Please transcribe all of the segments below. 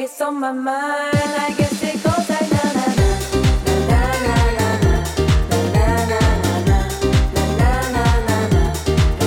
It's on my mind, I guess it goes like na na na na na na na na na na na na na na na na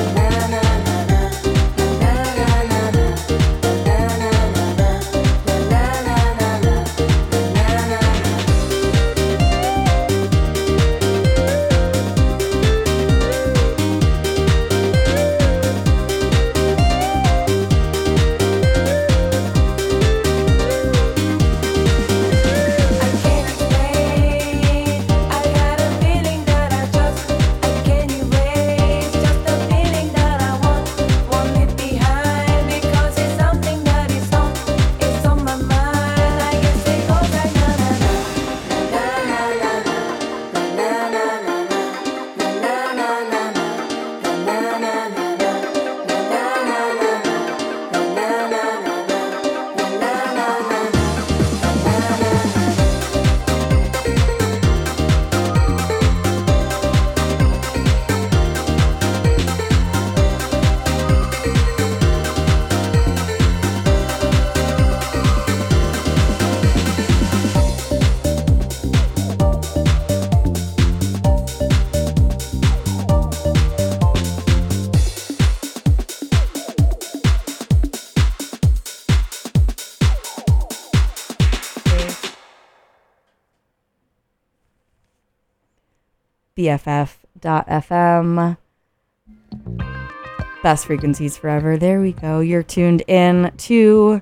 BFF.FM. Best frequencies forever. There we go. You're tuned in to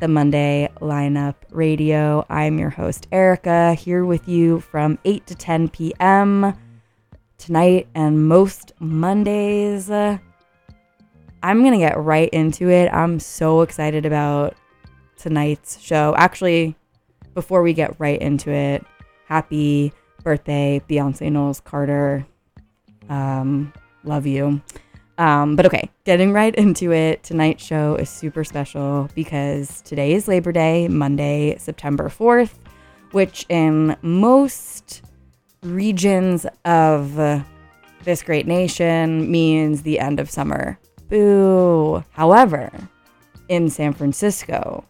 the Monday Lineup Radio. I'm your host, Erica, here with you from 8 to 10 p.m. tonight and most Mondays. I'm going to get right into it. I'm so excited about tonight's show. Actually, before we get right into it, happy birthday, Beyoncé Knowles Carter. Love you. But okay, getting right into it. Tonight's show is super special because today is Labor Day, Monday, September 4th, which in most regions of this great nation means the end of summer. Boo. However, in San Francisco,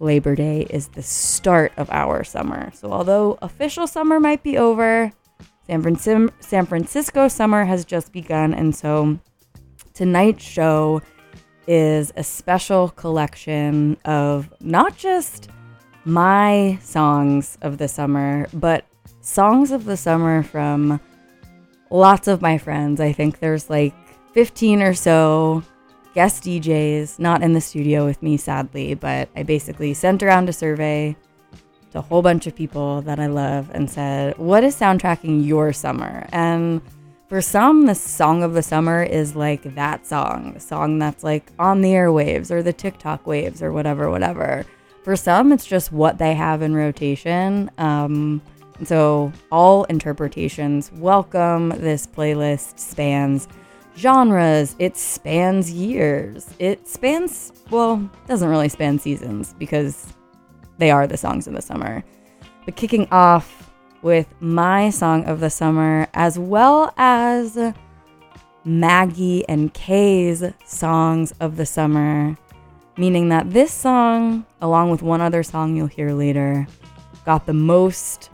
Labor Day is the start of our summer. So although official summer might be over, San Francisco summer has just begun. And so tonight's show is a special collection of not just my songs of the summer, but songs of the summer from lots of my friends. I think there's like 15 or so guest DJs, not in the studio with me, sadly, but I basically sent around a survey to a whole bunch of people that I love and said, what is soundtracking your summer? And for some, the song of the summer is like that song, the song that's like on the airwaves or the TikTok waves or whatever. For some, it's just what they have in rotation. And so all interpretations welcome. This playlist spans genres, it spans years, it spans, well, doesn't really span seasons because they are the songs of the summer. But kicking off with my song of the summer, as well as Maggie and Kay's songs of the summer, meaning that this song, along with one other song you'll hear later, got the most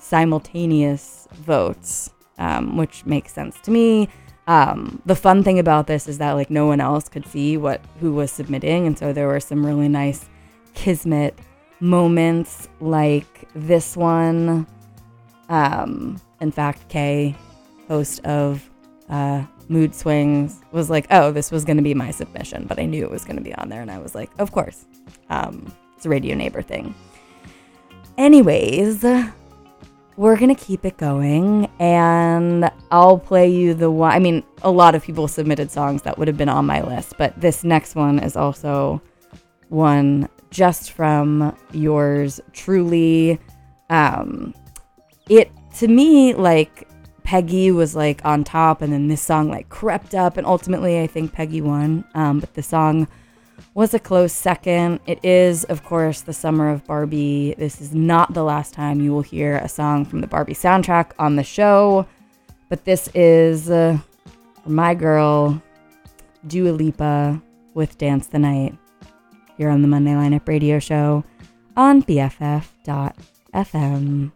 simultaneous votes, which makes sense to me. The fun thing about this is that like no one else could see who was submitting, and so there were some really nice kismet moments like this one. In fact, Kay, host of Mood Swings, was like, oh, this was going to be my submission, but I knew it was going to be on there, and I was like, of course. It's a Radio Neighbor thing. Anyways, we're going to keep it going, and I'll play you the one. I mean, a lot of people submitted songs that would have been on my list, but this next one is also one just from yours truly. It, to me, like, Peggy was, like, on top, and then this song, like, crept up, and ultimately I think Peggy won, but the song was a close second. It is, of course, the summer of Barbie. This is not the last time you will hear a song from the Barbie soundtrack on the show, but this is my girl, Dua Lipa, with Dance the Night. here on the Monday Lineup radio show on BFF.FM.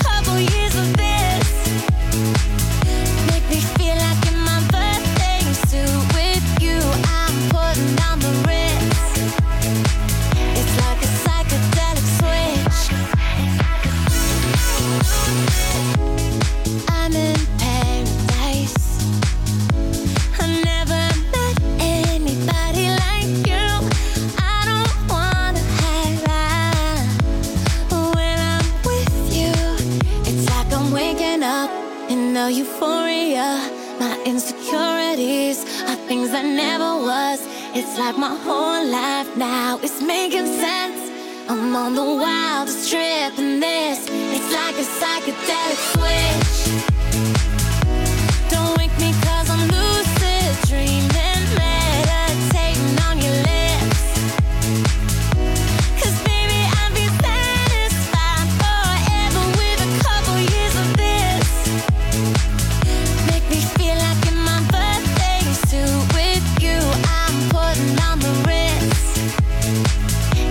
Couple smell euphoria. My insecurities are things I never was. It's like my whole life now is making sense. I'm on the wildest trip and this, it's like a psychedelic switch. Don't wake me 'cause I'm lucid dreaming, meditating on your lips. 'Cause baby, I'd be satisfied forever with a couple years of this. Make me feel like in my birthday suit with you, I'm putting on the Ritz.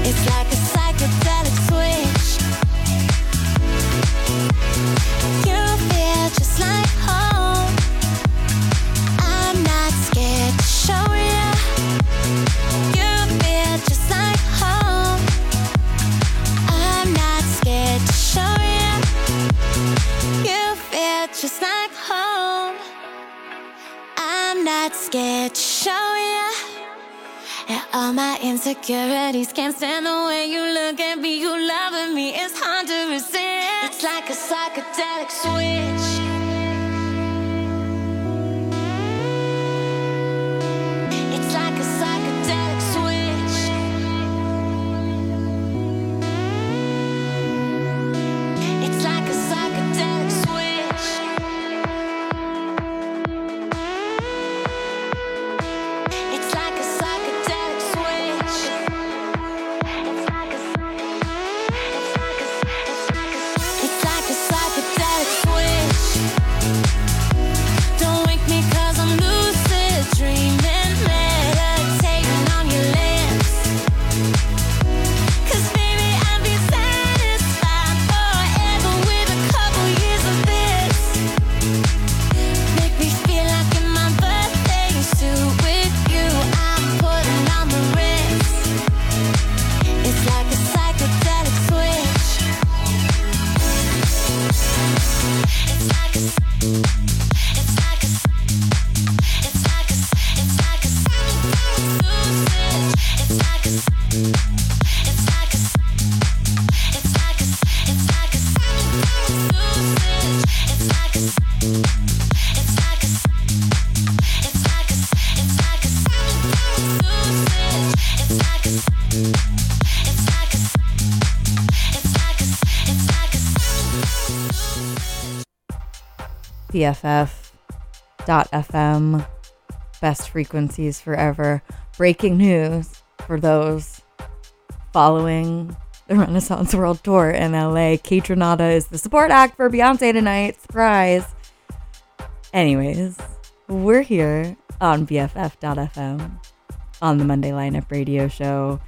It's like a psychedelic switch. You feel just like home. I'm not scared to show you. You feel just like home. I'm not scared to show you. You feel just like home. I'm not scared to show you. And all my insecurities can't stand the way you look at me. You loving me, it's hard to resist. It's like a psychedelic switch. It's like a psychedelic switch. It's like a psychedelic switch. It's like a psychedelic switch. It's like a psychedelic switch. Don't wake me 'cause I'm lucid dreaming, meditating on your lips. 'Cause baby, I'd be satisfied forever with a couple years of this. Make me feel like in my birthday suit with you, I'm putting on the Ritz. It's like a psychedelic switch. It's like a, it's like a, it's like a, it's like a psychedelic switch. It's like a, it's like a, it's like a, it's like a psychedelic switch. It's like a, it's like a, it's like a, it's like a psychedelic switch. It's like a, it's like a, it's like a, it's like a psychedelic. BFF.FM, best frequencies forever. Breaking news for those following the Renaissance World Tour in LA. Kaytranada is the support act for Beyonce tonight. Surprise. Anyways, we're here on BFF.FM on the Monday Lineup radio show,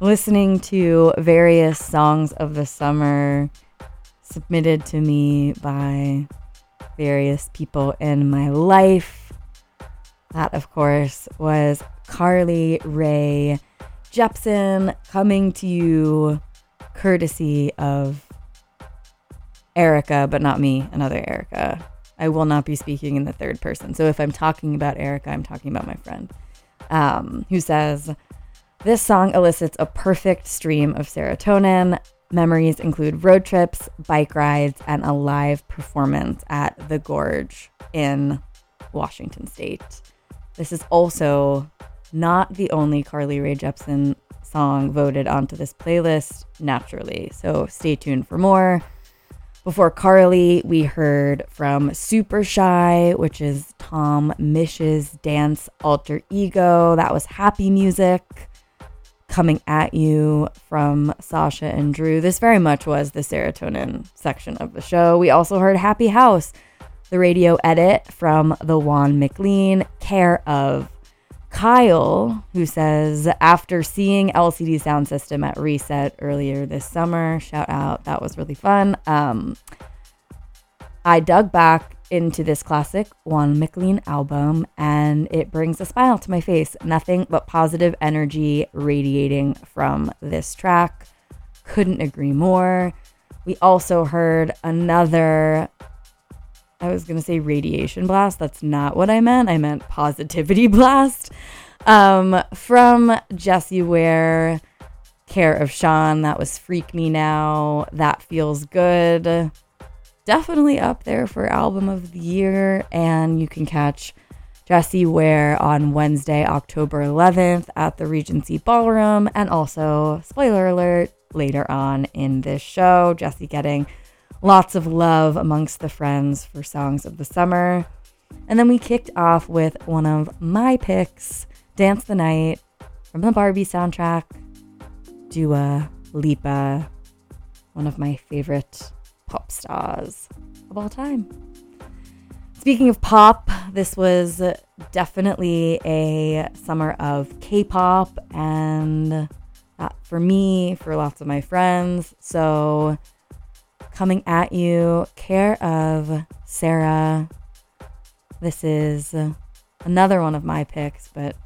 listening to various songs of the summer submitted to me by various people in my life. That, of course, was Carly Rae Jepsen, coming to you courtesy of Erica, but not me, another Erica. I will not be speaking in the third person. So if I'm talking about Erica, I'm talking about my friend, who says, this song elicits a perfect stream of serotonin. Memories include road trips, bike rides, and a live performance at the Gorge in Washington State. This is also not the only Carly Rae Jepsen song voted onto this playlist, naturally, so stay tuned for more. Before Carly, we heard from Super Shy, which is Tom Mish's dance alter ego. That was Happy Music. Coming at You from Sasha and Drew. This very much was the serotonin section of the show. We also heard Happy House, the radio edit from the Juan MacLean, care of Kyle, who says, after seeing LCD Sound System at Reset earlier this summer, shout out, that was really fun. I dug back into this classic Juan MacLean album, and it brings a smile to my face. Nothing but positive energy radiating from this track. Couldn't agree more. We also heard another, I was going to say radiation blast. That's not what I meant. I meant positivity blast from Jessie Ware, care of Sean. That was Freak Me Now. That feels good. definitely up there for album of the year. And you can catch Jessie Ware on Wednesday, October 11th at the Regency Ballroom. And also, spoiler alert, later on in this show, Jessie getting lots of love amongst the friends for Songs of the Summer. And then we kicked off with one of my picks, Dance the Night, from the Barbie soundtrack, Dua Lipa, one of my favorite pop stars of all time. Speaking of pop, this was definitely a summer of K-pop, and that for me, for lots of my friends. So coming at you, care of Sarah. This is another one of my picks, but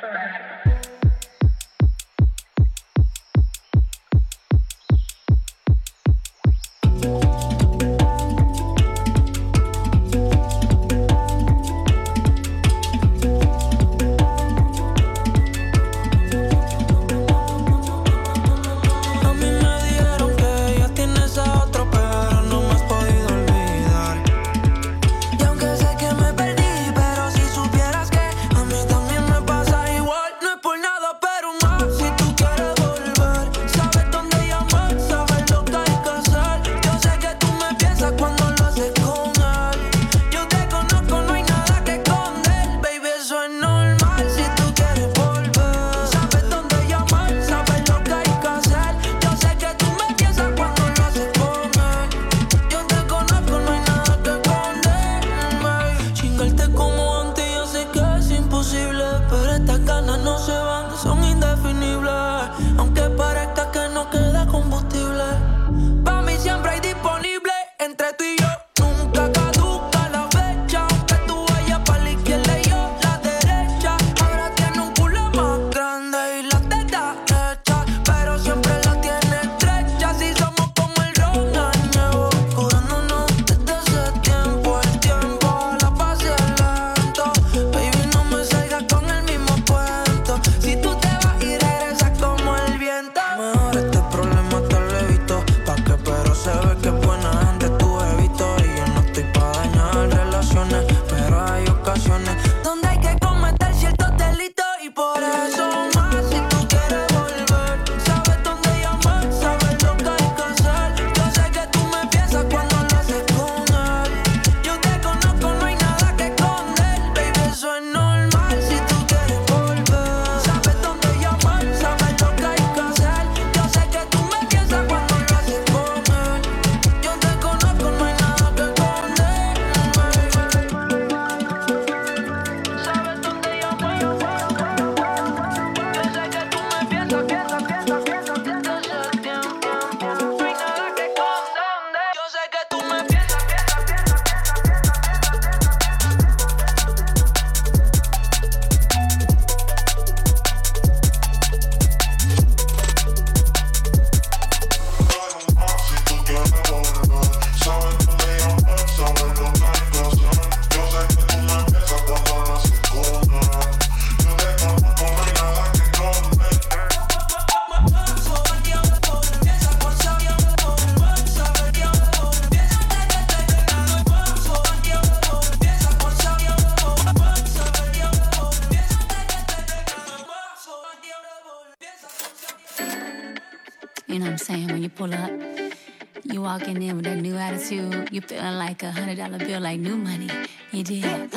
You feeling like $100 bill, like new money. You did.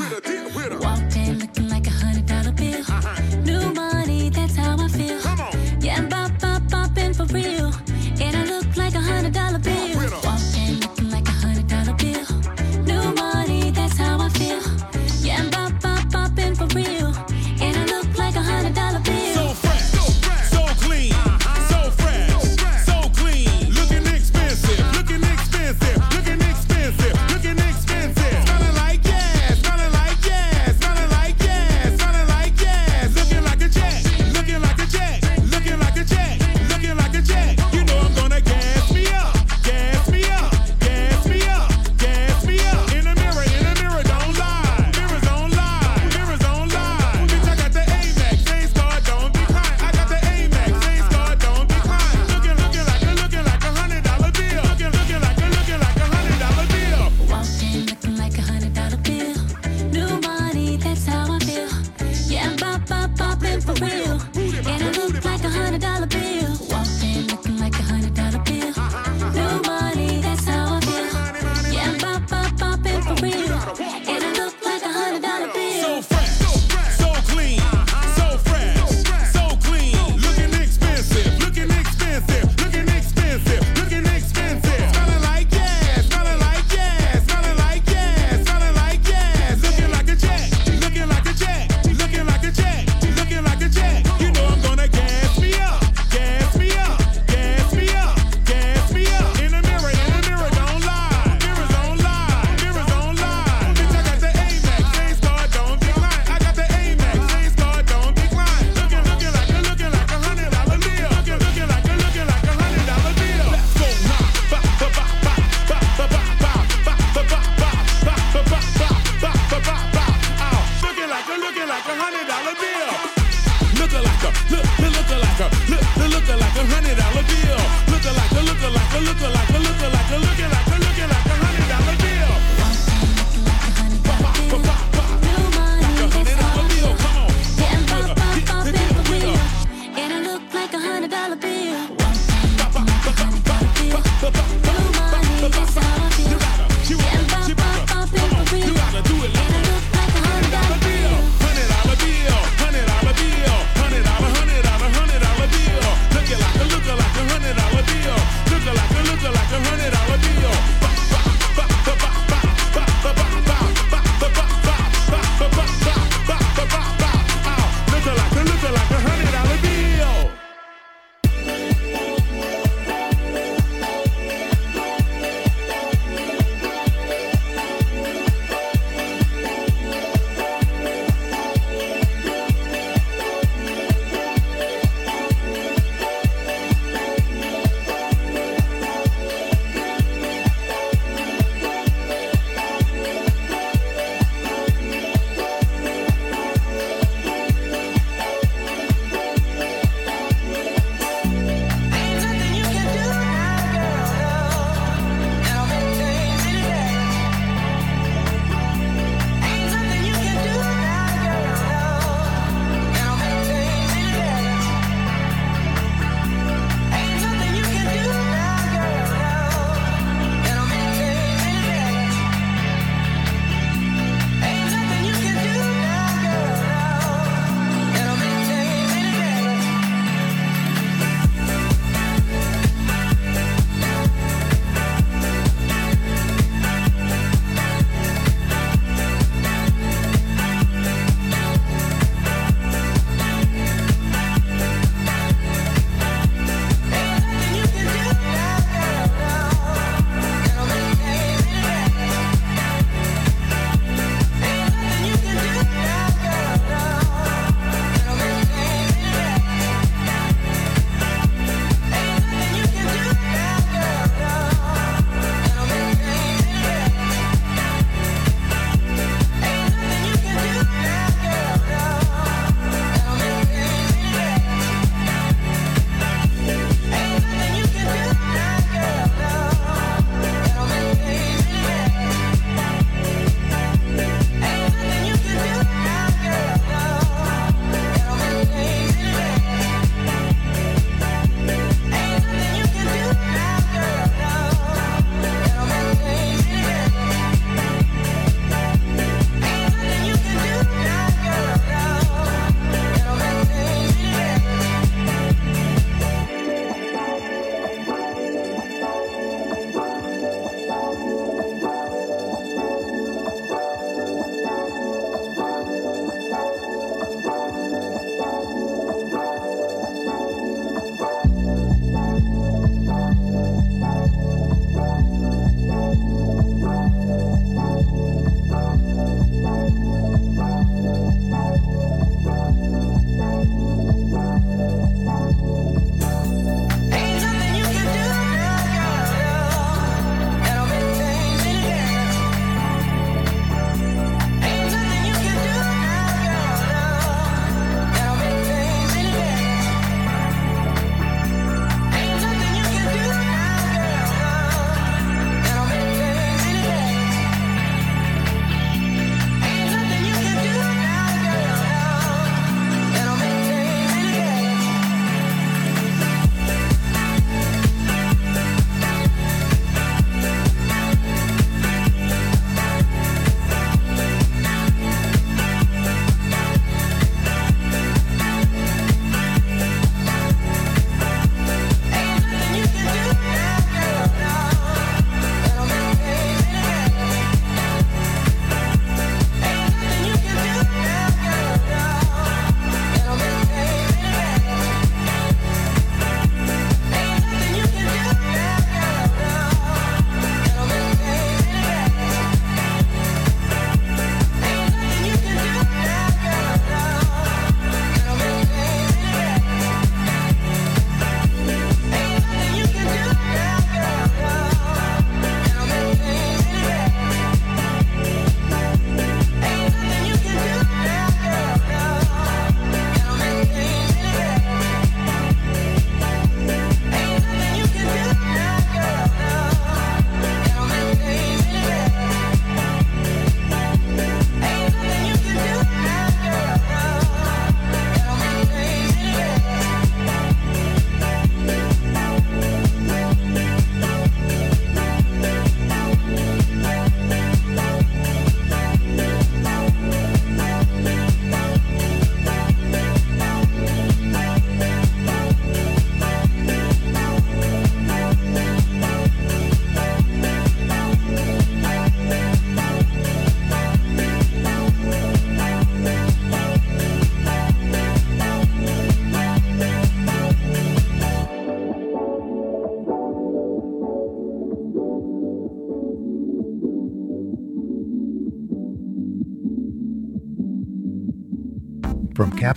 Walked in looking like $100 bill. New money, that's how I feel. Yeah, I'm bopping for real. And I look like $100 bill. Walked in looking like $100 bill. New money, that's how I feel. Yeah, I'm bopping for real. And I look like $100 bill. So fresh, so clean, so fresh, so clean. Looking expensive, looking expensive. Smelling like gas, looking like a jet. From Cap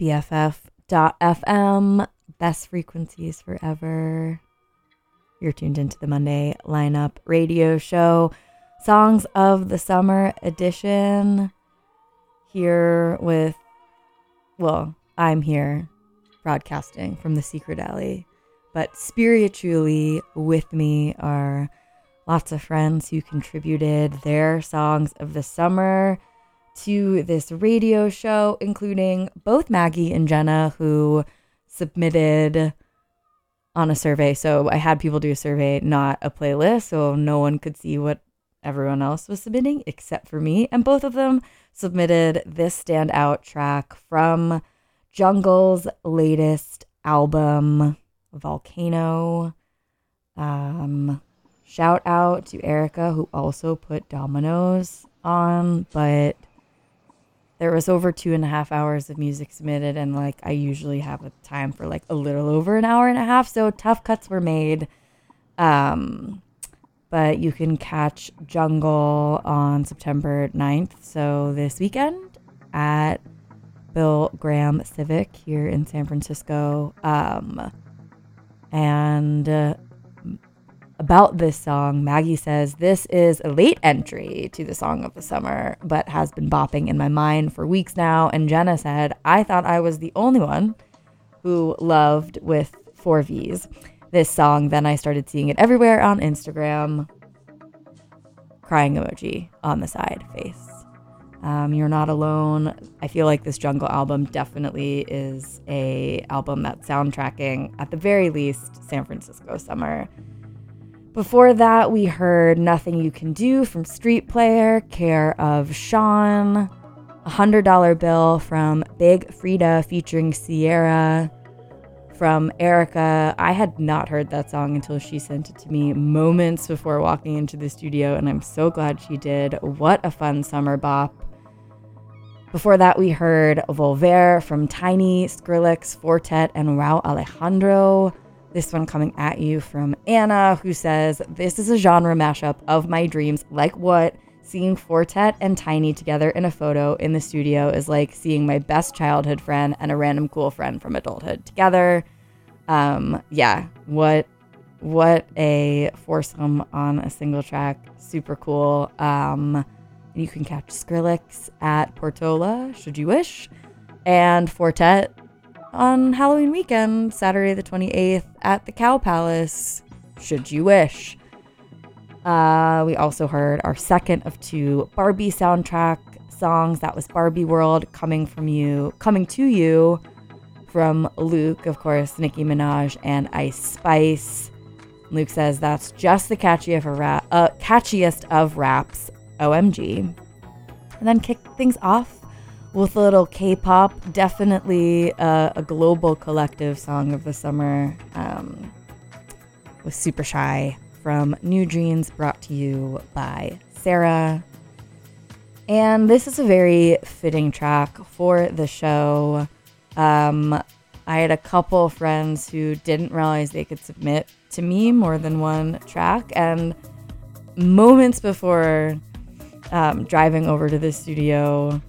BFF.FM, best frequencies forever. You're tuned into the Monday Lineup radio show, Songs of the Summer edition. I'm here broadcasting from the Secret Alley, but spiritually with me are lots of friends who contributed their Songs of the Summer to this radio show, including both Maggie and Jenna, who submitted on a survey. So I had people do a survey, not a playlist, so no one could see what everyone else was submitting except for me. And both of them submitted this standout track from Jungle's latest album, Volcano. Shout out to Erica, who also put Dominoes on, but there was over 2.5 hours of music submitted, and like I usually have a time for like a little over an hour and a half, so tough cuts were made. But you can catch Jungle on September 9th, so this weekend, at Bill Graham Civic here in San Francisco. About this song, Maggie says, "This is a late entry to the Song of the Summer, but has been bopping in my mind for weeks now." And Jenna said, "I thought I was the only one who loved with 4 V's this song. Then I started seeing it everywhere on Instagram." Crying emoji on the side face. You're not alone. I feel like this Jungle album definitely is a album that's soundtracking, at the very least, San Francisco summer. Before that, we heard Nothing You Can Do from Street Player, Care of Sean, $100 Bill from Big Frida featuring Sierra, from Erica. I had not heard that song until she sent it to me moments before walking into the studio, and I'm so glad she did. What a fun summer bop. Before that, we heard Volver from Tiny, Skrillex, Fortet, and Rauw Alejandro. This one coming at you from Anna, who says, this is a genre mashup of my dreams. Like what? Seeing Fortet and Tiny together in a photo in the studio is like seeing my best childhood friend and a random cool friend from adulthood together. Yeah, what a foursome on a single track. Super cool. You can catch Skrillex at Portola, should you wish, and Fortet on Halloween weekend, Saturday the 28th at the Cow Palace, should you wish. We also heard our second of two Barbie soundtrack songs. That was Barbie World coming to you from Luke, of course, Nicki Minaj and Ice Spice. Luke says that's just the catchiest of raps. OMG. And then kick things off with a little K-pop, definitely a global collective song of the summer, with Super Shy from New Jeans, brought to you by Sarah. And this is a very fitting track for the show. I had a couple friends who didn't realize they could submit to me more than one track, and moments before driving over to the studio,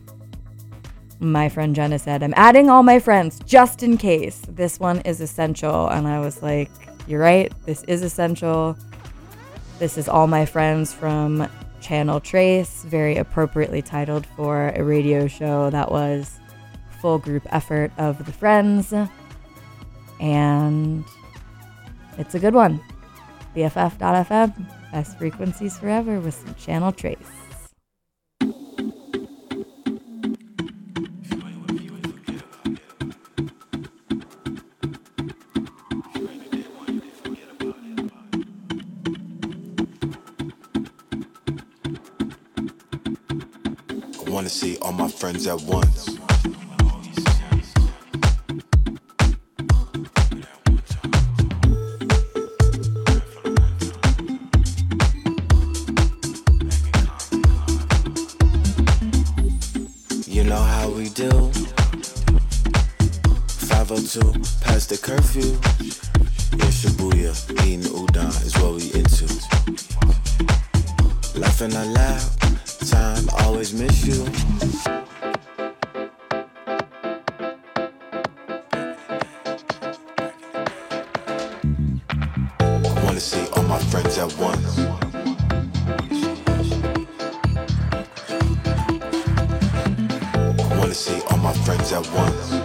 my friend Jenna said, I'm adding all my friends just in case. This one is essential. And I was like, you're right. This is essential. This is All My Friends from Channel Trace, very appropriately titled for a radio show that was full group effort of the friends. And it's a good one. BFF.FM, best frequencies forever with some Channel Trace. I wanna see all my friends at once. You know how we do. 502, past the curfew. In Shibuya, eating udon is what we into. Laughing out loud. Time always miss you. I wanna see all my friends at once. I wanna see all my friends at once.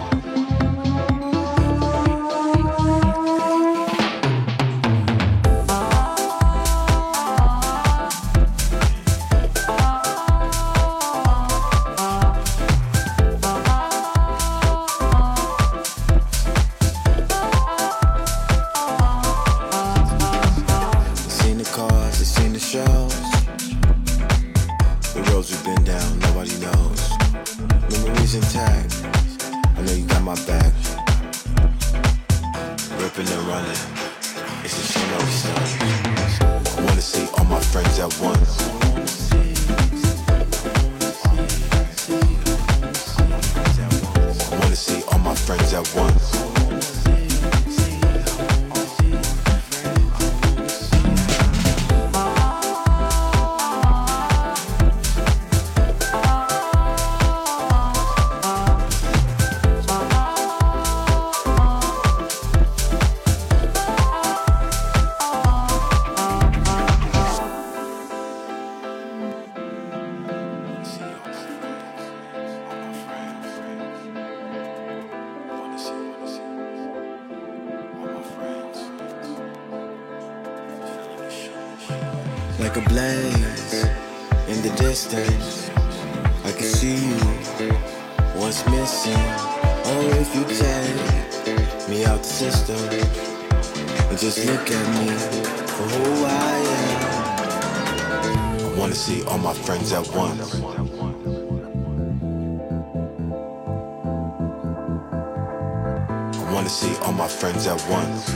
I to see all my friends at once.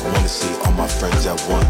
I want to see all my friends at once.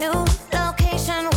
New location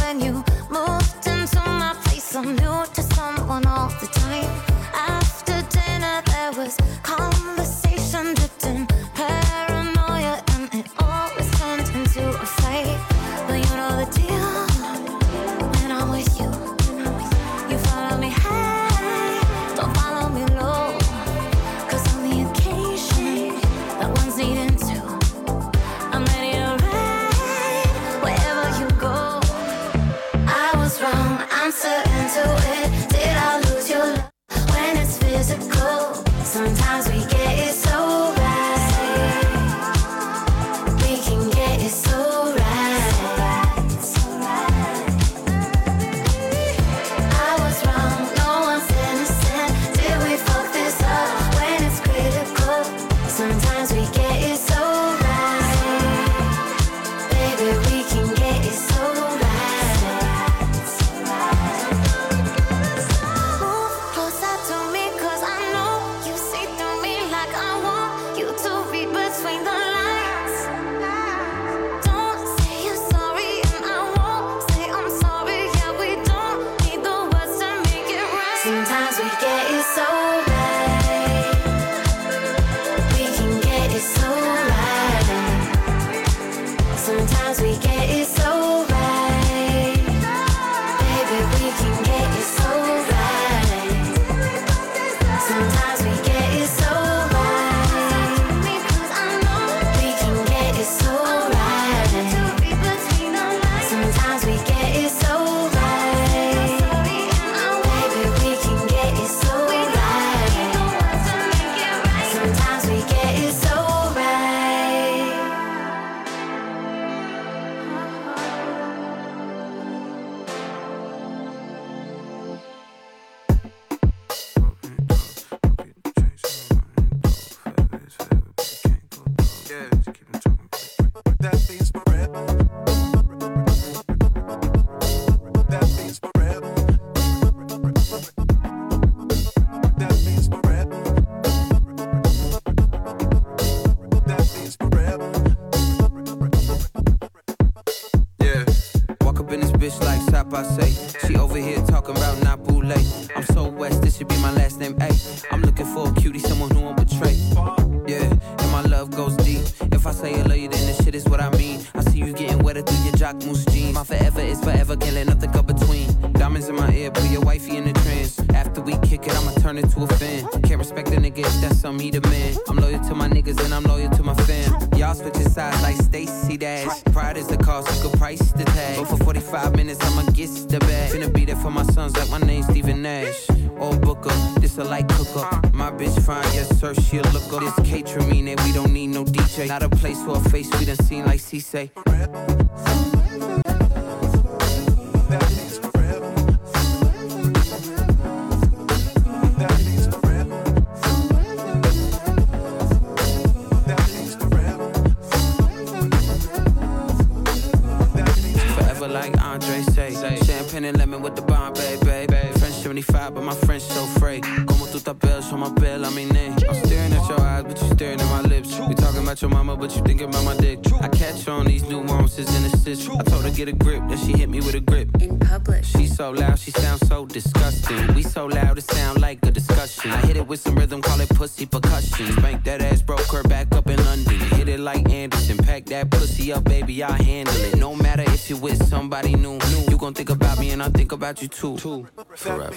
bitch like Sapase. She over here talking about Nabule. I'm so west, this should be my last name, A. I'm looking for a cutie, someone who won't betray. Yeah, and my love goes deep. If I say I love you, then this shit is what I mean. I see you getting wetter through your Jacquemus jeans. My forever is forever, can't let nothing go between. Diamonds in my ear, put your wifey in the trance. After we kick it, I'ma turn into a fan. Can't respect a nigga if that's something he demand. I'm loyal to my niggas and I'm loyal to my fam. Y'all switching sides like Stacey Dash. Pride is the cost, you could price the tag. But for 45 minutes, I'ma get the bag. Finna be there for my sons like my name's Stephen Nash. Old booker, this a light cooker. My bitch fine, yes sir, she a looker. This Keitra Mine, we don't need no DJ. Not a place for a face we done seen like Cisse. Forever like Andre say. Champagne and lemon with the bomb, baby. French 75, but my French so fray. Como tu tapels on my bell, I mean name. I'm staring at your eyes, but you staring at my lips. We talking about your mama, but you thinking about my dick. I catch on these nuances and assists. I told her get a grip, then she hit me with a grip. In public. She so loud, she sounds so disgusting. We so loud, it sound like a discussion. I hit it with some rhythm, call it pussy percussion. Spank that ass, broke her back up in London. Hit it like Anderson, pack that pussy up, baby, I'll handle it. No matter if you with somebody new, you gon' think about me and I think about you too. Forever.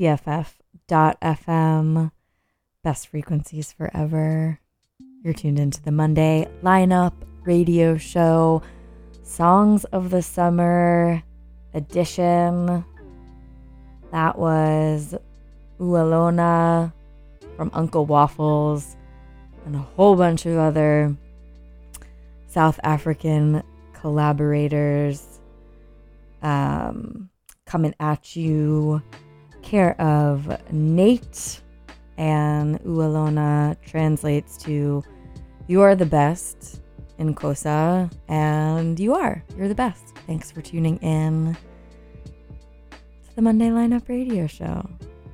BFF.FM, best frequencies forever. You're tuned into the Monday Lineup radio show, Songs of the Summer edition. That was Ualona from Uncle Waffles and a whole bunch of other South African collaborators coming at you. Care of Nate and Ualona translates to you are the best in Kosa, and you're the best. Thanks for tuning in to the Monday Lineup radio show.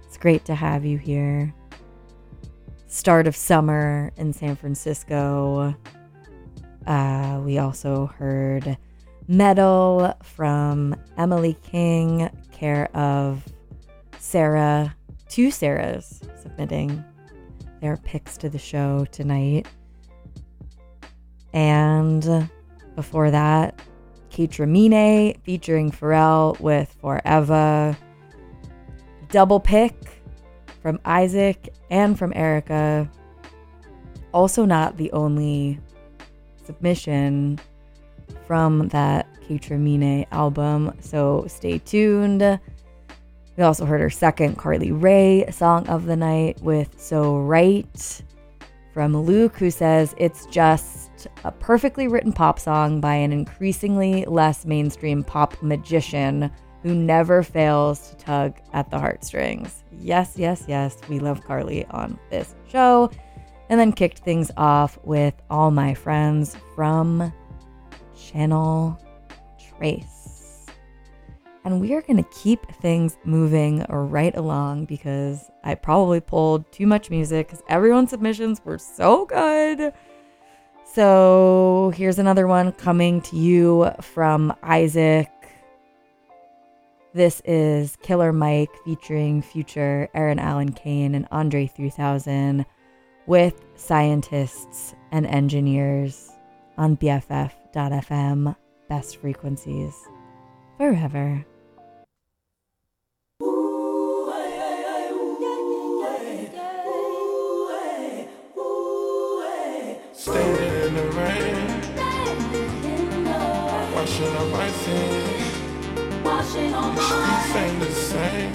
It's great to have you here. Start of summer in San Francisco. We also heard Metal from Emily King, care of Sarah, two Sarahs submitting their picks to the show tonight. And before that, Keitra Mine featuring Pharrell with Forever. Double pick from Isaac and from Erica. Also not the only submission from that Keitra Mine album, so stay tuned. We also heard her second Carly Rae song of the night with So Right from Luke, who says it's just a perfectly written pop song by an increasingly less mainstream pop magician who never fails to tug at the heartstrings. Yes, yes, yes, we love Carly on this show. And then kicked things off with All My Friends from Channel Trace. And we are going to keep things moving right along because I probably pulled too much music because everyone's submissions were so good. So here's another one coming to you from Isaac. This is Killer Mike featuring Future, Eryn Allen Kane, and Andre 3000 with Scientists and Engineers on BFF.FM, best frequencies forever. Standing in the rain, washing up my sins. Washing on my streets ain't the same.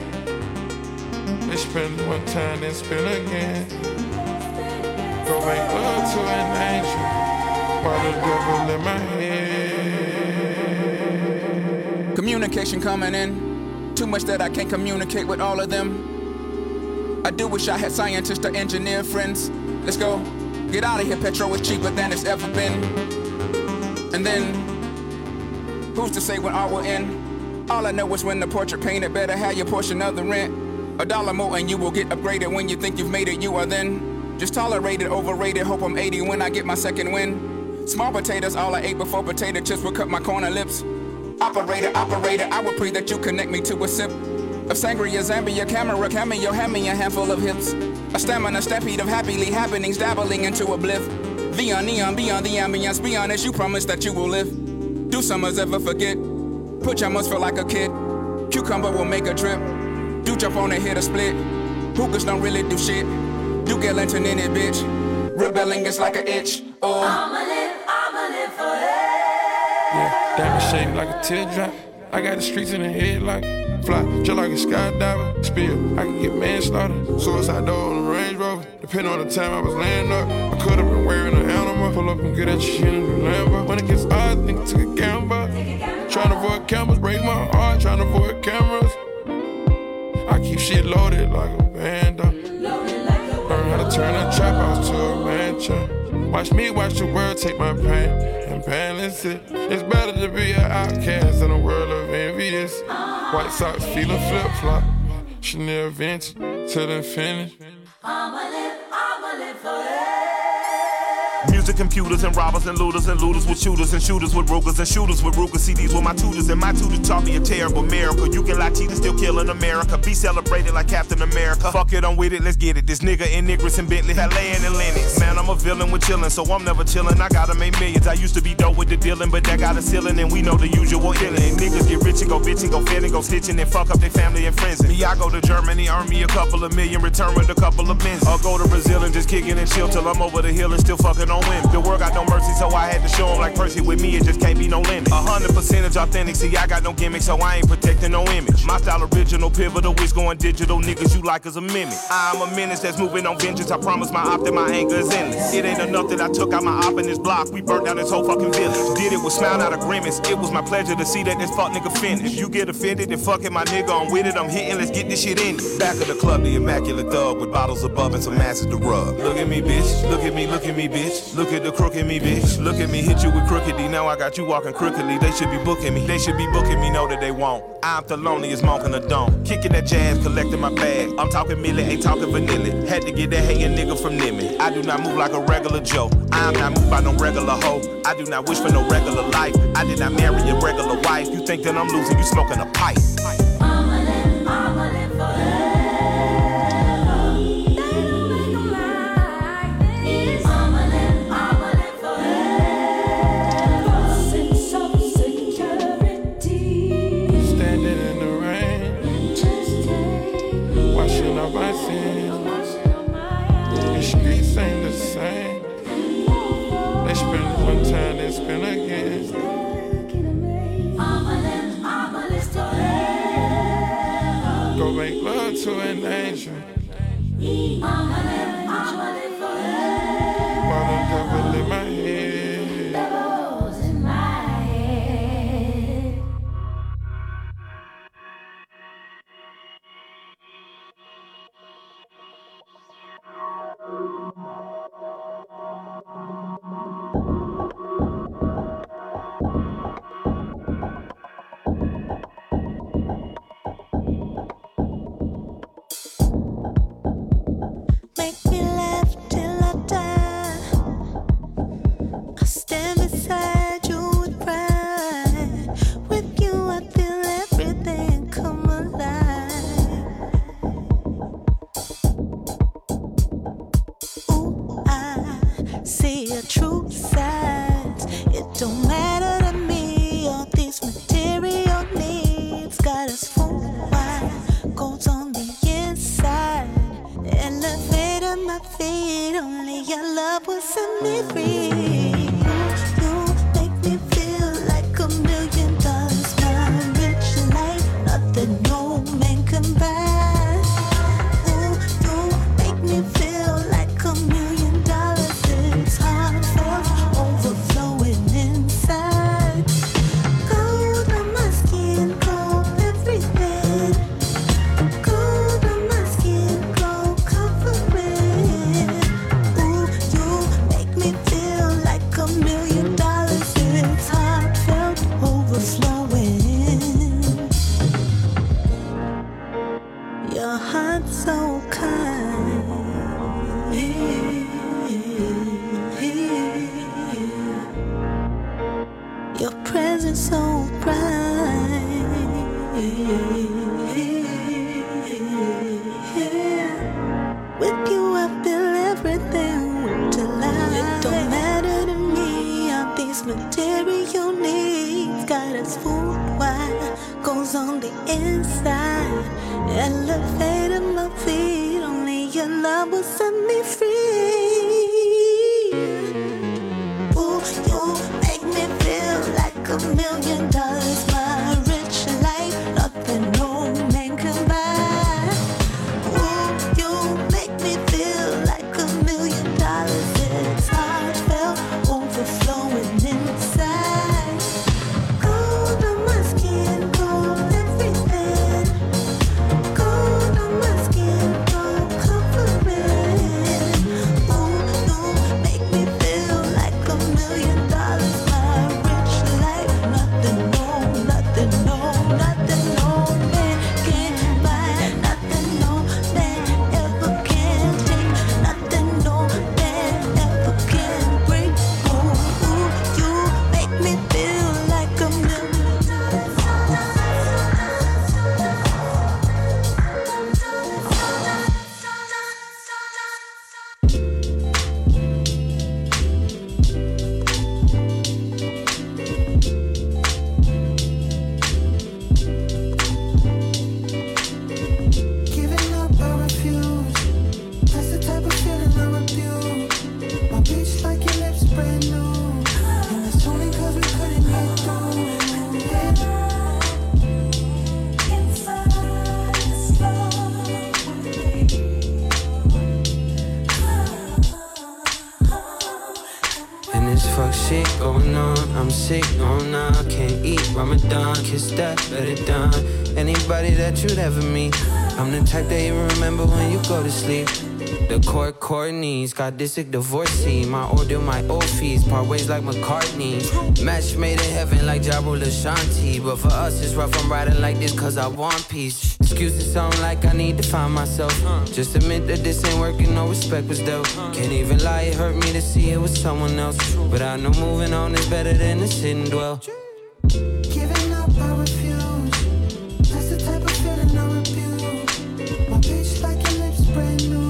They spend one time and spend again. Go make love to an angel while the devil in my head. Communication coming in. Too much that I can't communicate with all of them. I do wish I had scientists or engineer friends. Let's go. Get out of here, petrol is cheaper than it's ever been. And then, who's to say when all will end? All I know is when the portrait painted, better have your portion of the rent. $1 more and you will get upgraded when you think you've made it, you are then. Just tolerated, overrated, hope I'm 80 when I get my second win. Small potatoes, all I ate before potato chips would cut my corner lips. Operator, I would pray that you connect me to a sip of sangria, Zambia, camera, cameo, hand me a handful of hips. A stamina, stampede of happily happenings, dabbling into a bliff. Beyond neon, beyond the ambience, be honest, you promise that you will live. Do summers ever forget? Pajamas feel like a kid. Cucumber will make a drip. Do jump on and hit a split. Hookers don't really do shit. You get lantern in it, bitch. Rebelling is like an itch. Oh, I'ma live forever. Yeah, diamond shaped like a teardrop. I got the streets in the head like fly, just like a skydiver. Spill, I can get manslaughter. Suicide door on the Range Rover. Depending on the time I was laying up, I could have been wearing an animal. Pull up and get at your shit in the Lambo. When it gets odd, nigga took a gamble. Trying to avoid cameras, break my heart. Trying to avoid cameras. I keep shit loaded like a bandit. How to turn a trap house to a mansion. Watch me watch the world take my pain and balance it. It's better to be an outcast in a world of envious. White socks, feel a flip-flop. Chanel vintage till infinity. I'ma live forever. Music, computers, and robbers, and looters, and looters with shooters, and shooters with rookers, and shooters with rooker CDs with my tutors, and my tutors taught me a terrible miracle. You can lie, cheat, and still kill in America. Be celebrated like Captain America. Fuck it, I'm with it, let's get it. This nigga in Nigris and Bentley, Halle and Lennox. Man, I'm a villain with chillin', so I'm never chillin'. I gotta make millions. I used to be dope with the dealin', but that got a ceiling, and we know the usual illin'. Niggas get rich and go bitchin', go fed and go stitchin', and fuck up their family and friends. And me, I go to Germany, earn me a couple of million, return with a couple of men. I'll go to Brazil and just kickin' and chill till I'm over the hill and still fuckin' on. limit. The world got no mercy, so I had to show them like Percy. With me, it just can't be no limit. 100% authentic, see, I got no gimmicks, so I ain't protecting no image. My style original, pivotal, it's going digital. Niggas you like is a mimic. I'm a menace that's moving on vengeance. I promise my op that my anger is endless. It ain't enough that I took out my op in this block. We burnt down this whole fucking village. Did it with smile, not a grimace. It was my pleasure to see that this fuck nigga finished. If you get offended, then fuck it, my nigga. I'm with it, I'm hitting, let's get this shit in. Back of the club, the immaculate thug with bottles above and some asses to rub. Look at me, bitch. Look at me, bitch. Look at the crook in me, bitch. Look at me, hit you with crookedly. Now I got you walking crookedly. They should be booking me. They should be booking me, know that they won't. I'm the loneliest monk in the dome. Kicking that jazz, collecting my bag. I'm talking millet, ain't talking vanilla. Had to get that hanging nigga from Nimmin. I do not move like a regular Joe. I'm not moved by no regular hoe. I do not wish for no regular life. I did not marry a regular wife. You think that I'm losing, you smoking a pipe. I'ma live forever. To an angel, I'ma live forever. While the devil in my head, devil's in my head. Like your lips. Going on, I'm sick, oh nah, can't eat Ramadan, kiss that, better done. Anybody that you'd ever meet, I'm the type that you remember when you go to sleep. The court Courtney's got district divorcee. My order, my old fees, part ways like McCartney. Match made in heaven like Ja Rule Ashanti. But for us it's rough, I'm riding like this cause I want peace. Excuses sound like I need to find myself. Just admit that this ain't working, no respect was dealt. Can't even lie, it hurt me to see it with someone else. But I know moving on is better than to sit and dwell. Giving up, I refuse. That's the type of feeling I refuse. My bitch like your lips brand new.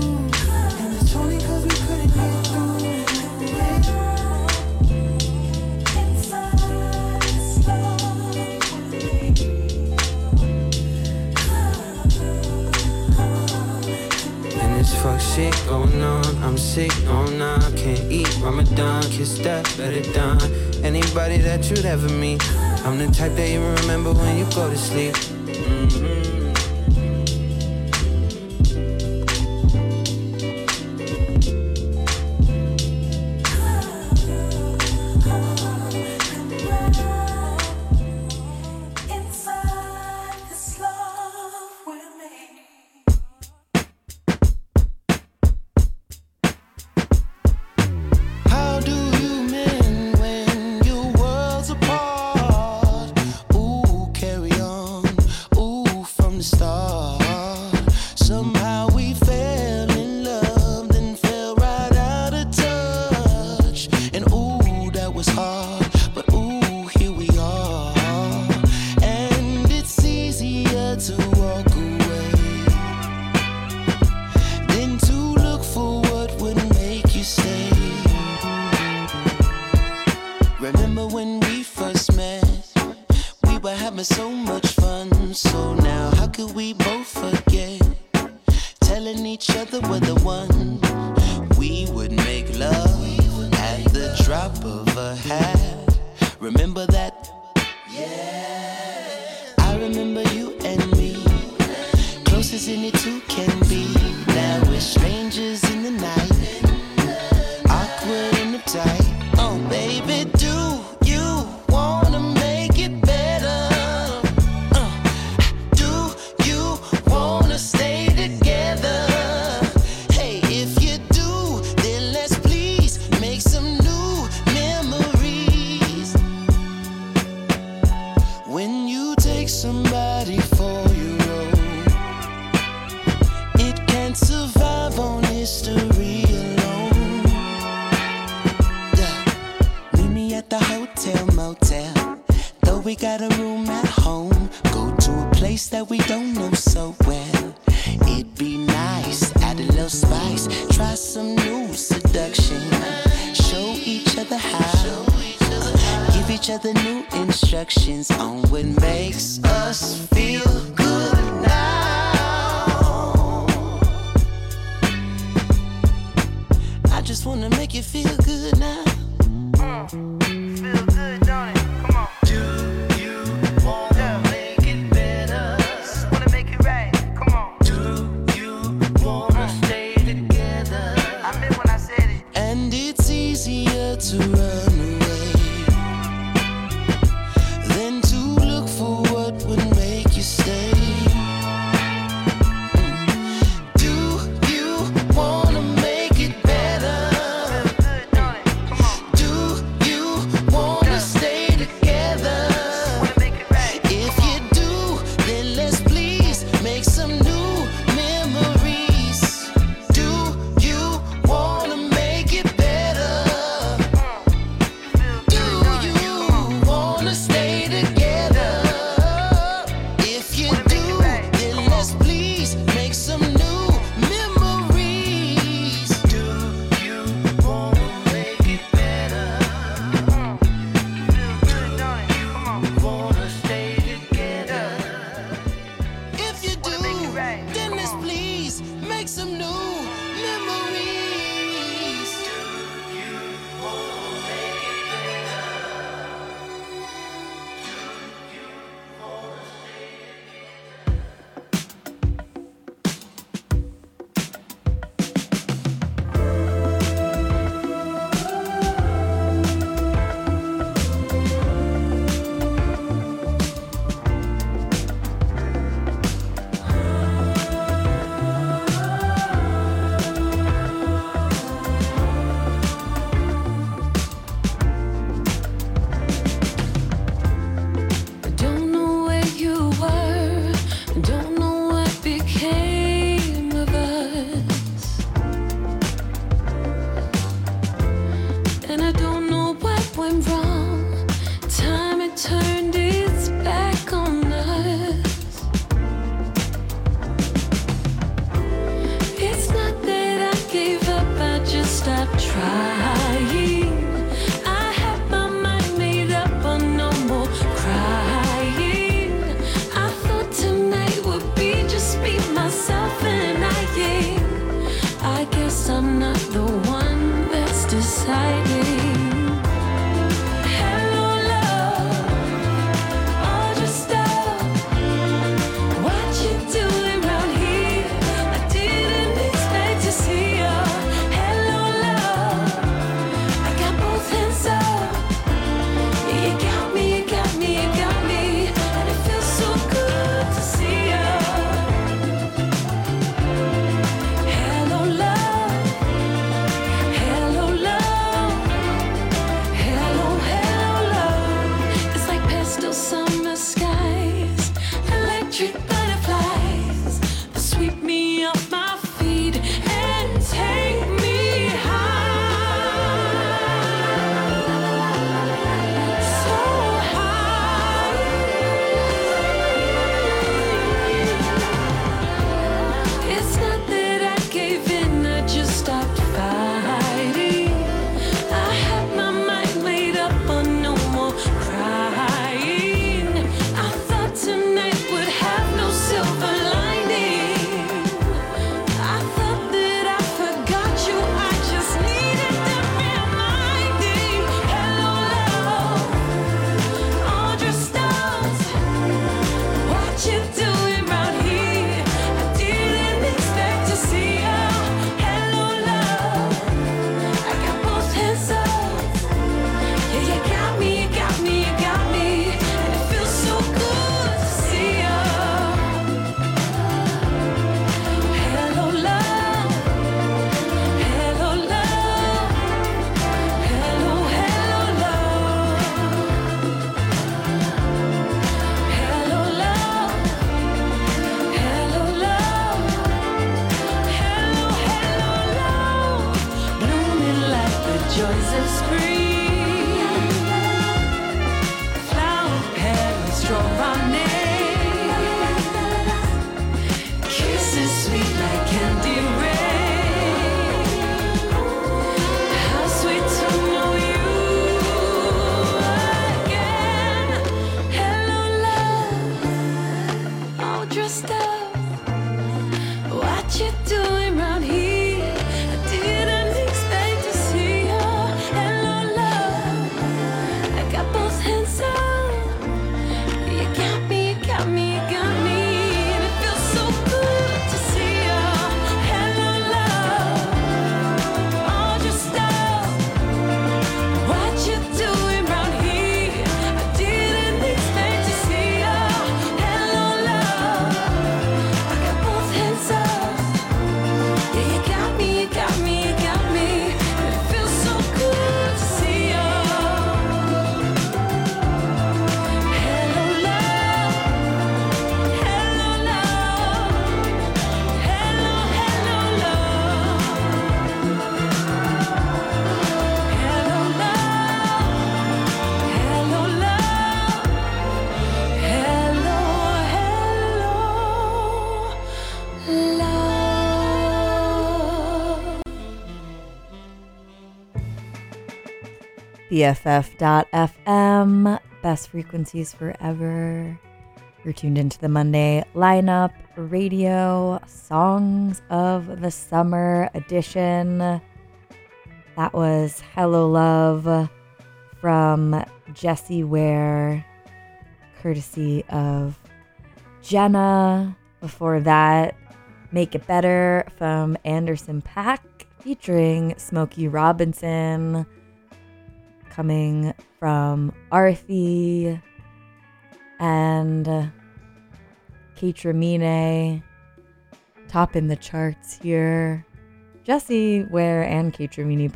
Fuck shit going on, I'm sick, oh nah, can't eat Ramadan, kiss that, better done. Anybody that you'd ever meet, I'm the type that you remember when you go to sleep. Mm-hmm. stop trying. I had my mind made up on no more crying. I thought tonight would be just me, myself, and I guess I'm not the one that's deciding. BFF.FM, best frequencies forever. You're tuned into the Monday Lineup Radio, Songs of the Summer edition. That was Hello Love from Jessie Ware, courtesy of Jenna. Before that, Make It Better from Anderson .Paak featuring Smokey Robinson, coming from Arthi and Keitra Mine, topping the charts here. Jessie Ware and Keitra Mine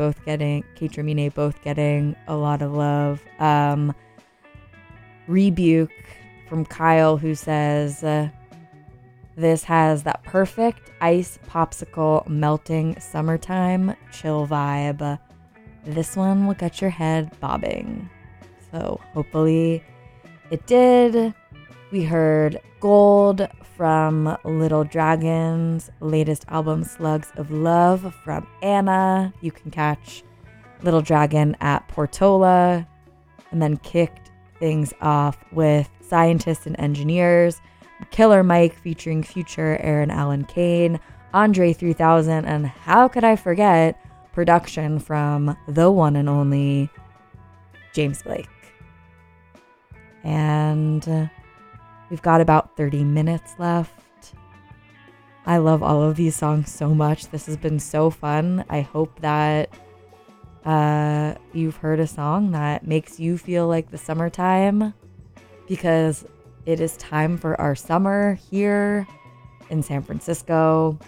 both getting a lot of love. Rebuke from Kyle, who says this has that perfect ice popsicle melting summertime chill vibe. This one will get your head bobbing. So hopefully it did. We heard Gold from Little Dragon's latest album, Slugs of Love, from Anna. You can catch Little Dragon at Portola. And then kicked things off with Scientists and Engineers, Killer Mike featuring Future, Eryn Allen Kane, Andre 3000, and how could I forget production from the one and only James Blake. And we've got about 30 minutes left. I love all of these songs so much. This has been so fun. I hope that you've heard a song that makes you feel like the summertime, because it is time for our summer here in San Francisco.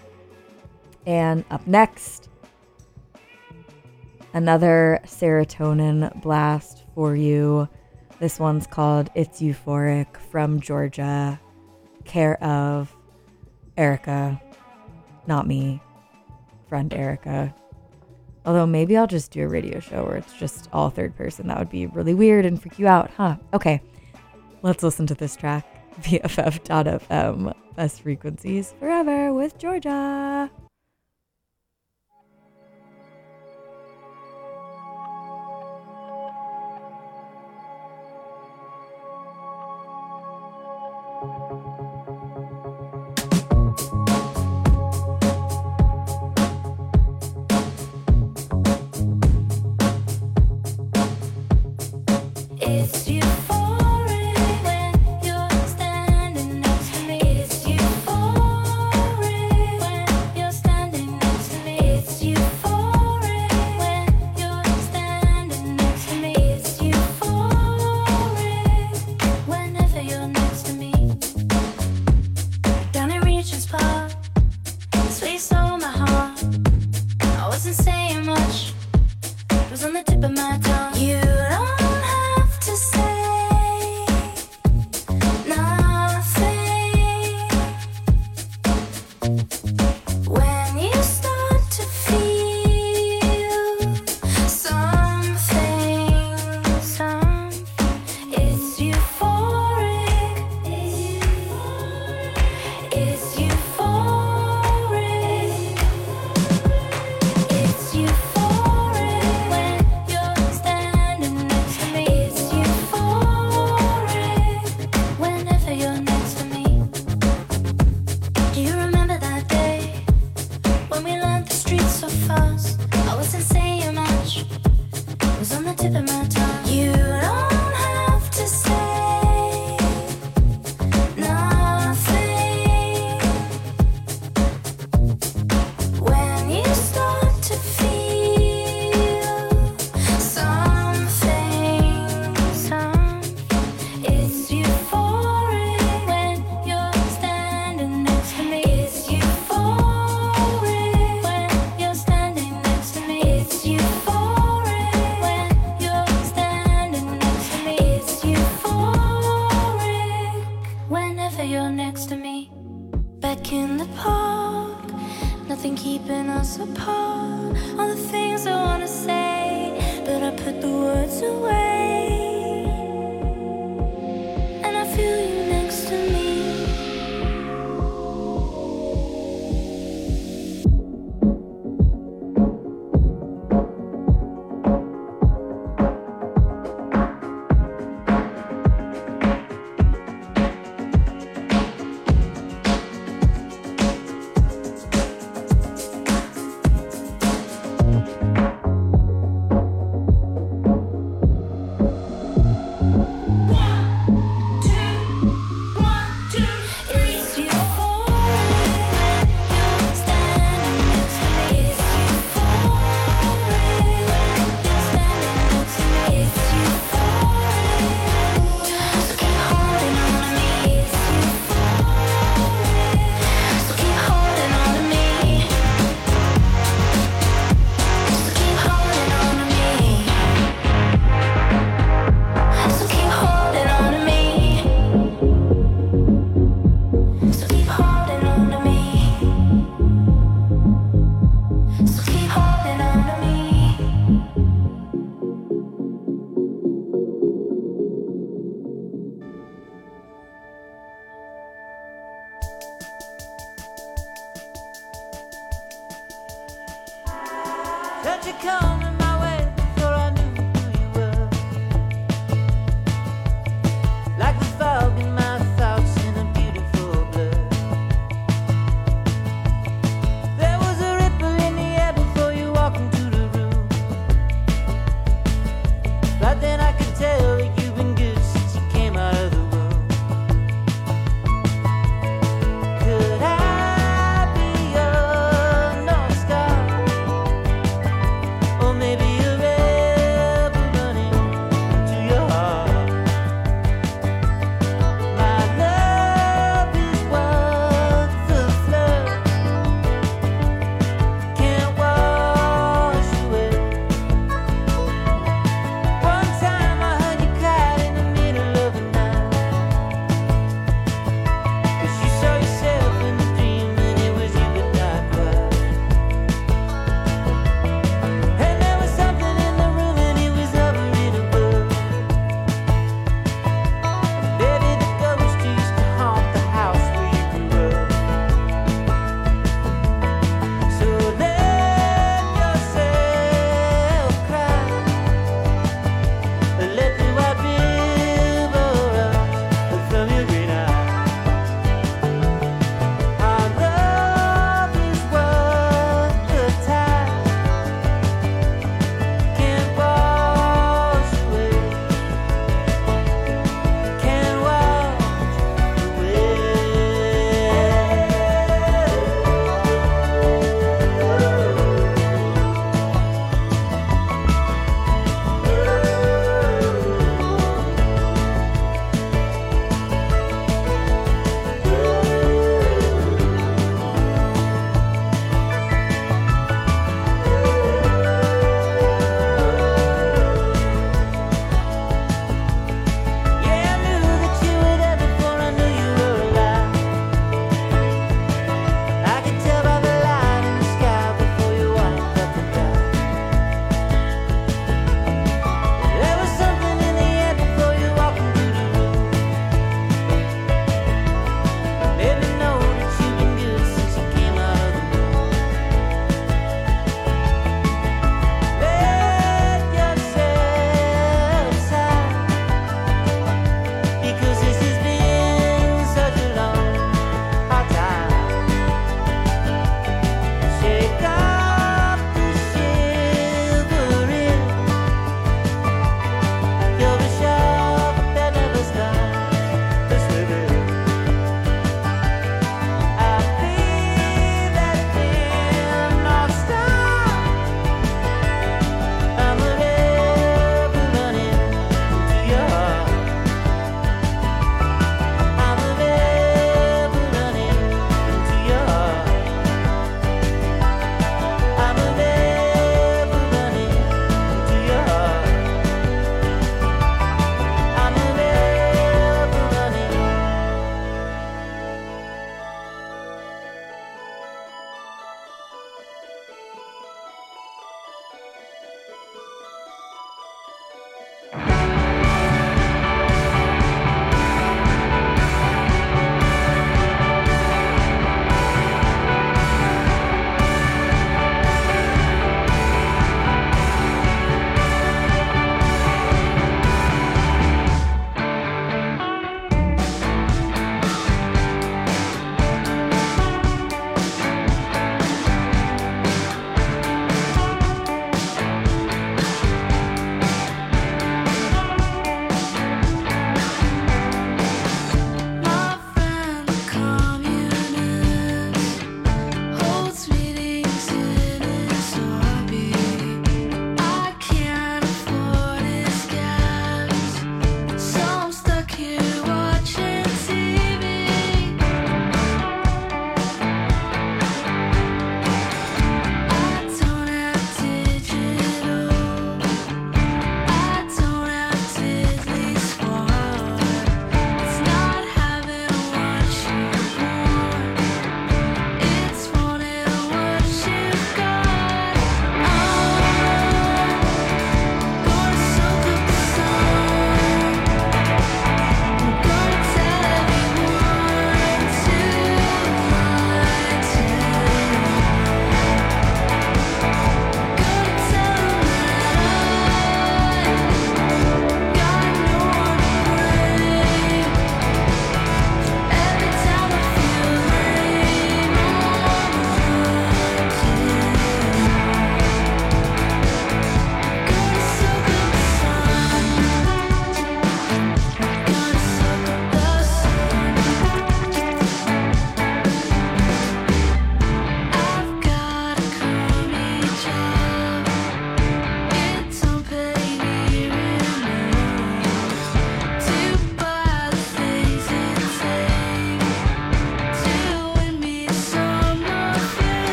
And up next, another serotonin blast for you. This one's called It's Euphoric from Georgia, care of Erica, not me, friend Erica. Although maybe I'll just do a radio show where it's just all third person. That would be really weird and freak you out, huh? Okay, let's listen to this track, BFF.FM, Best Frequencies Forever with Georgia.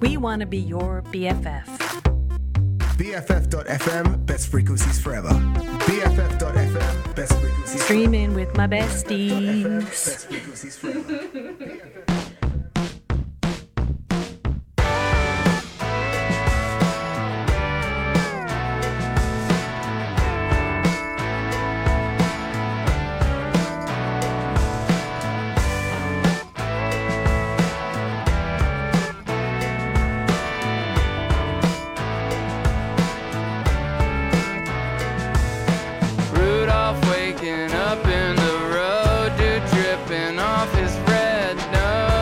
We want to be your BFF. BFF.FM, best frequencies forever. BFF.FM, best frequencies. Streaming with my besties. BFF.FM, best frequencies forever. Waking up in the road, dude, dripping off his red nose.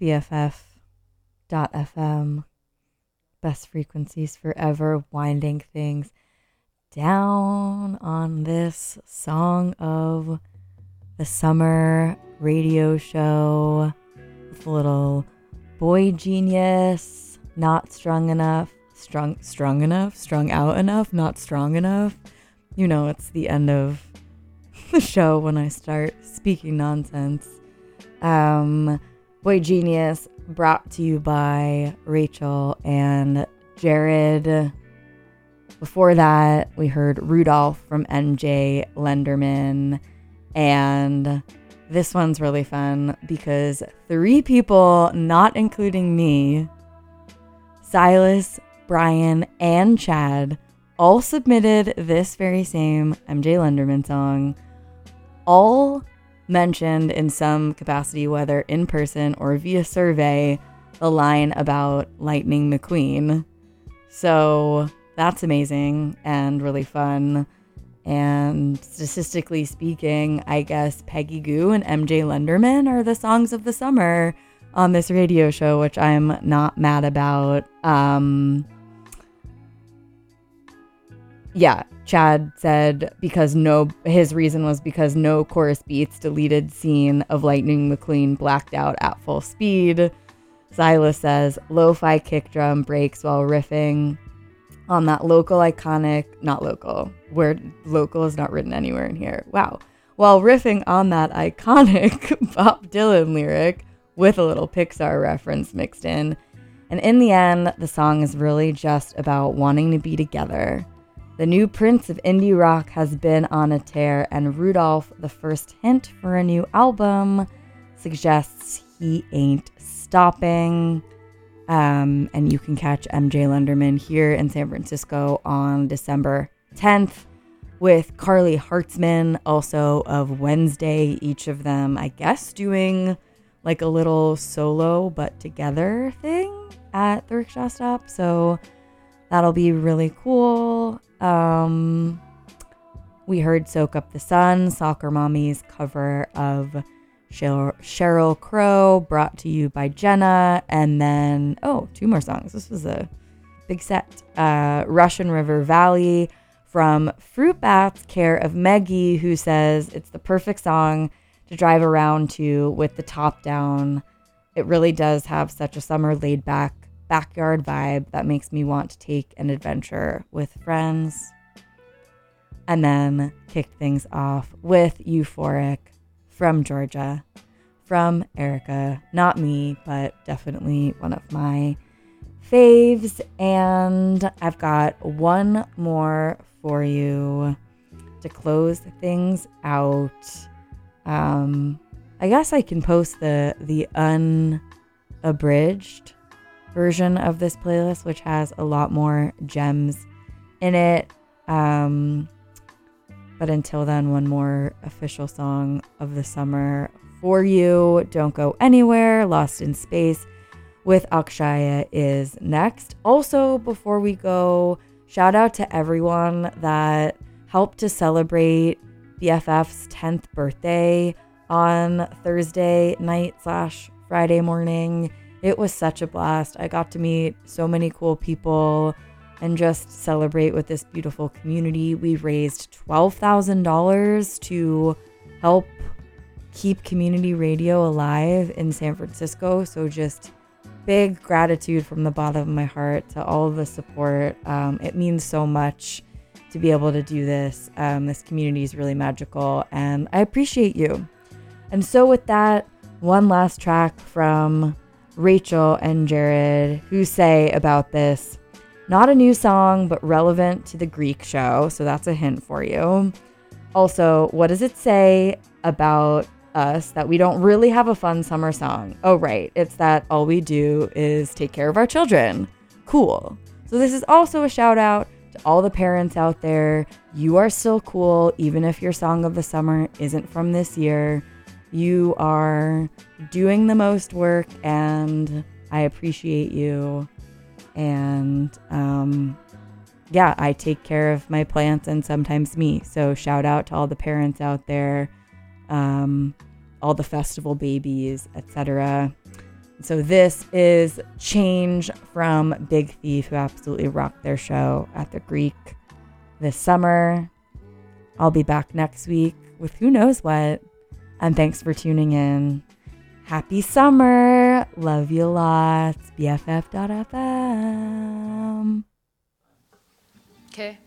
BFF.FM, best frequencies forever, winding things down on this song of the summer radio show with a little Boy Genius, Not Strung Enough, strung out enough, not strong enough. You know, it's the end of the show when I start speaking nonsense. Boy Genius, brought to you by Rachel and Jared. Before that, we heard Rudolph from MJ Lenderman. And this one's really fun because three people, not including me, Silas, Brian, and Chad, all submitted this very same MJ Lenderman song, all mentioned in some capacity, whether in person or via survey, the line about Lightning McQueen. So that's amazing and really fun. And statistically speaking, I guess Peggy Goo and MJ Lenderman are the songs of the summer on this radio show, which I'm not mad about. Yeah, Chad said his reason was because no chorus beats, deleted scene of Lightning McQueen blacked out at full speed. Silas says lo-fi kick drum breaks while riffing on that local iconic, not local, where local is not written anywhere in here. Wow. While riffing on that iconic Bob Dylan lyric with a little Pixar reference mixed in. And in the end, the song is really just about wanting to be together. The new prince of indie rock has been on a tear, and Rudolph, the first hint for a new album, suggests he ain't stopping. And you can catch MJ Lenderman here in San Francisco on December 10th with Carly Hartzman, also of Wednesday, each of them, I guess, doing like a little solo but together thing at the rickshaw stop. So that'll be really cool. We heard Soak Up the Sun, Soccer Mommy's cover of Sheryl Crow, brought to you by Jenna. And then, two more songs. This was a big set. Russian River Valley from Fruit Bats, care of Meggie, who says it's the perfect song to drive around to with the top down. It really does have such a summer laid back backyard vibe that makes me want to take an adventure with friends. And then kick things off with Euphoric from Georgia, from Erica, not me, but definitely one of my faves. And I've got one more for you to close things out. I guess I can post the unabridged version of this playlist, which has a lot more gems in it. But until then, one more official song of the summer for you. Don't go anywhere. Lost in Space with Akshaya is next. Also, before we go, shout out to everyone that helped to celebrate BFF's 10th birthday on Thursday night / Friday morning. It was such a blast. I got to meet so many cool people and just celebrate with this beautiful community. We raised $12,000 to help keep community radio alive in San Francisco. So just big gratitude from the bottom of my heart to all of the support. It means so much to be able to do this. This community is really magical and I appreciate you. And so with that, one last track from Rachel and Jared, who say about this, not a new song, but relevant to the Greek show. So that's a hint for you. Also, what does it say about us that we don't really have a fun summer song? Oh, right. It's that all we do is take care of our children. Cool. So this is also a shout out to all the parents out there. You are still cool, even if your song of the summer isn't from this year. You are doing the most work and I appreciate you. And I take care of my plants and sometimes me. So shout out to all the parents out there, all the festival babies, etc. So this is Change from Big Thief, who absolutely rocked their show at the Greek this summer. I'll be back next week with who knows what. And thanks for tuning in. Happy summer. Love you lots. BFF.FM. Okay.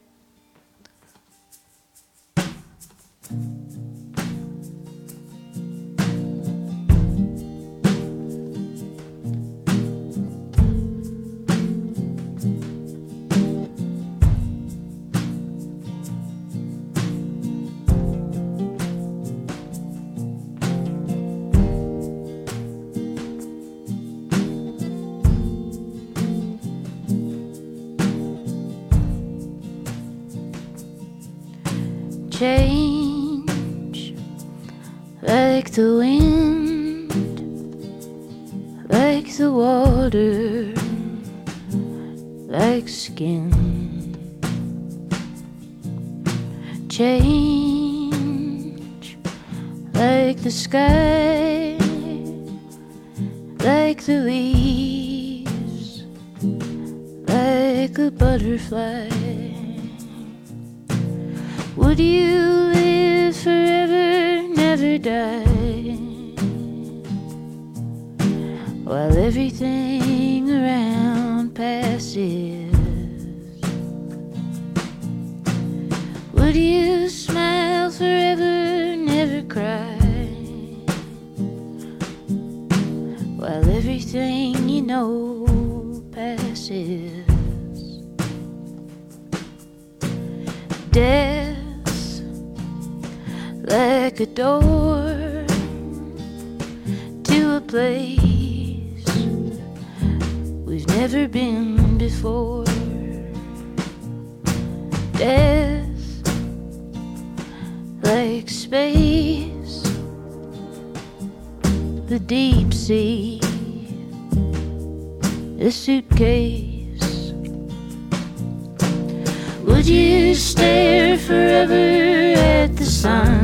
Change like the wind, like the water, like skin. Change like the sky, like the leaves, like a butterfly. Would you live forever, never die? While everything around passes, would you smile forever, never cry? While everything you know passes. Death like a door to a place we've never been before. Death like space, the deep sea, a suitcase. Would you stare forever at the sun?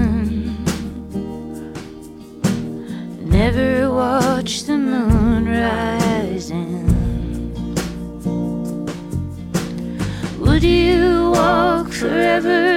Never watch the moon rising. Would you walk forever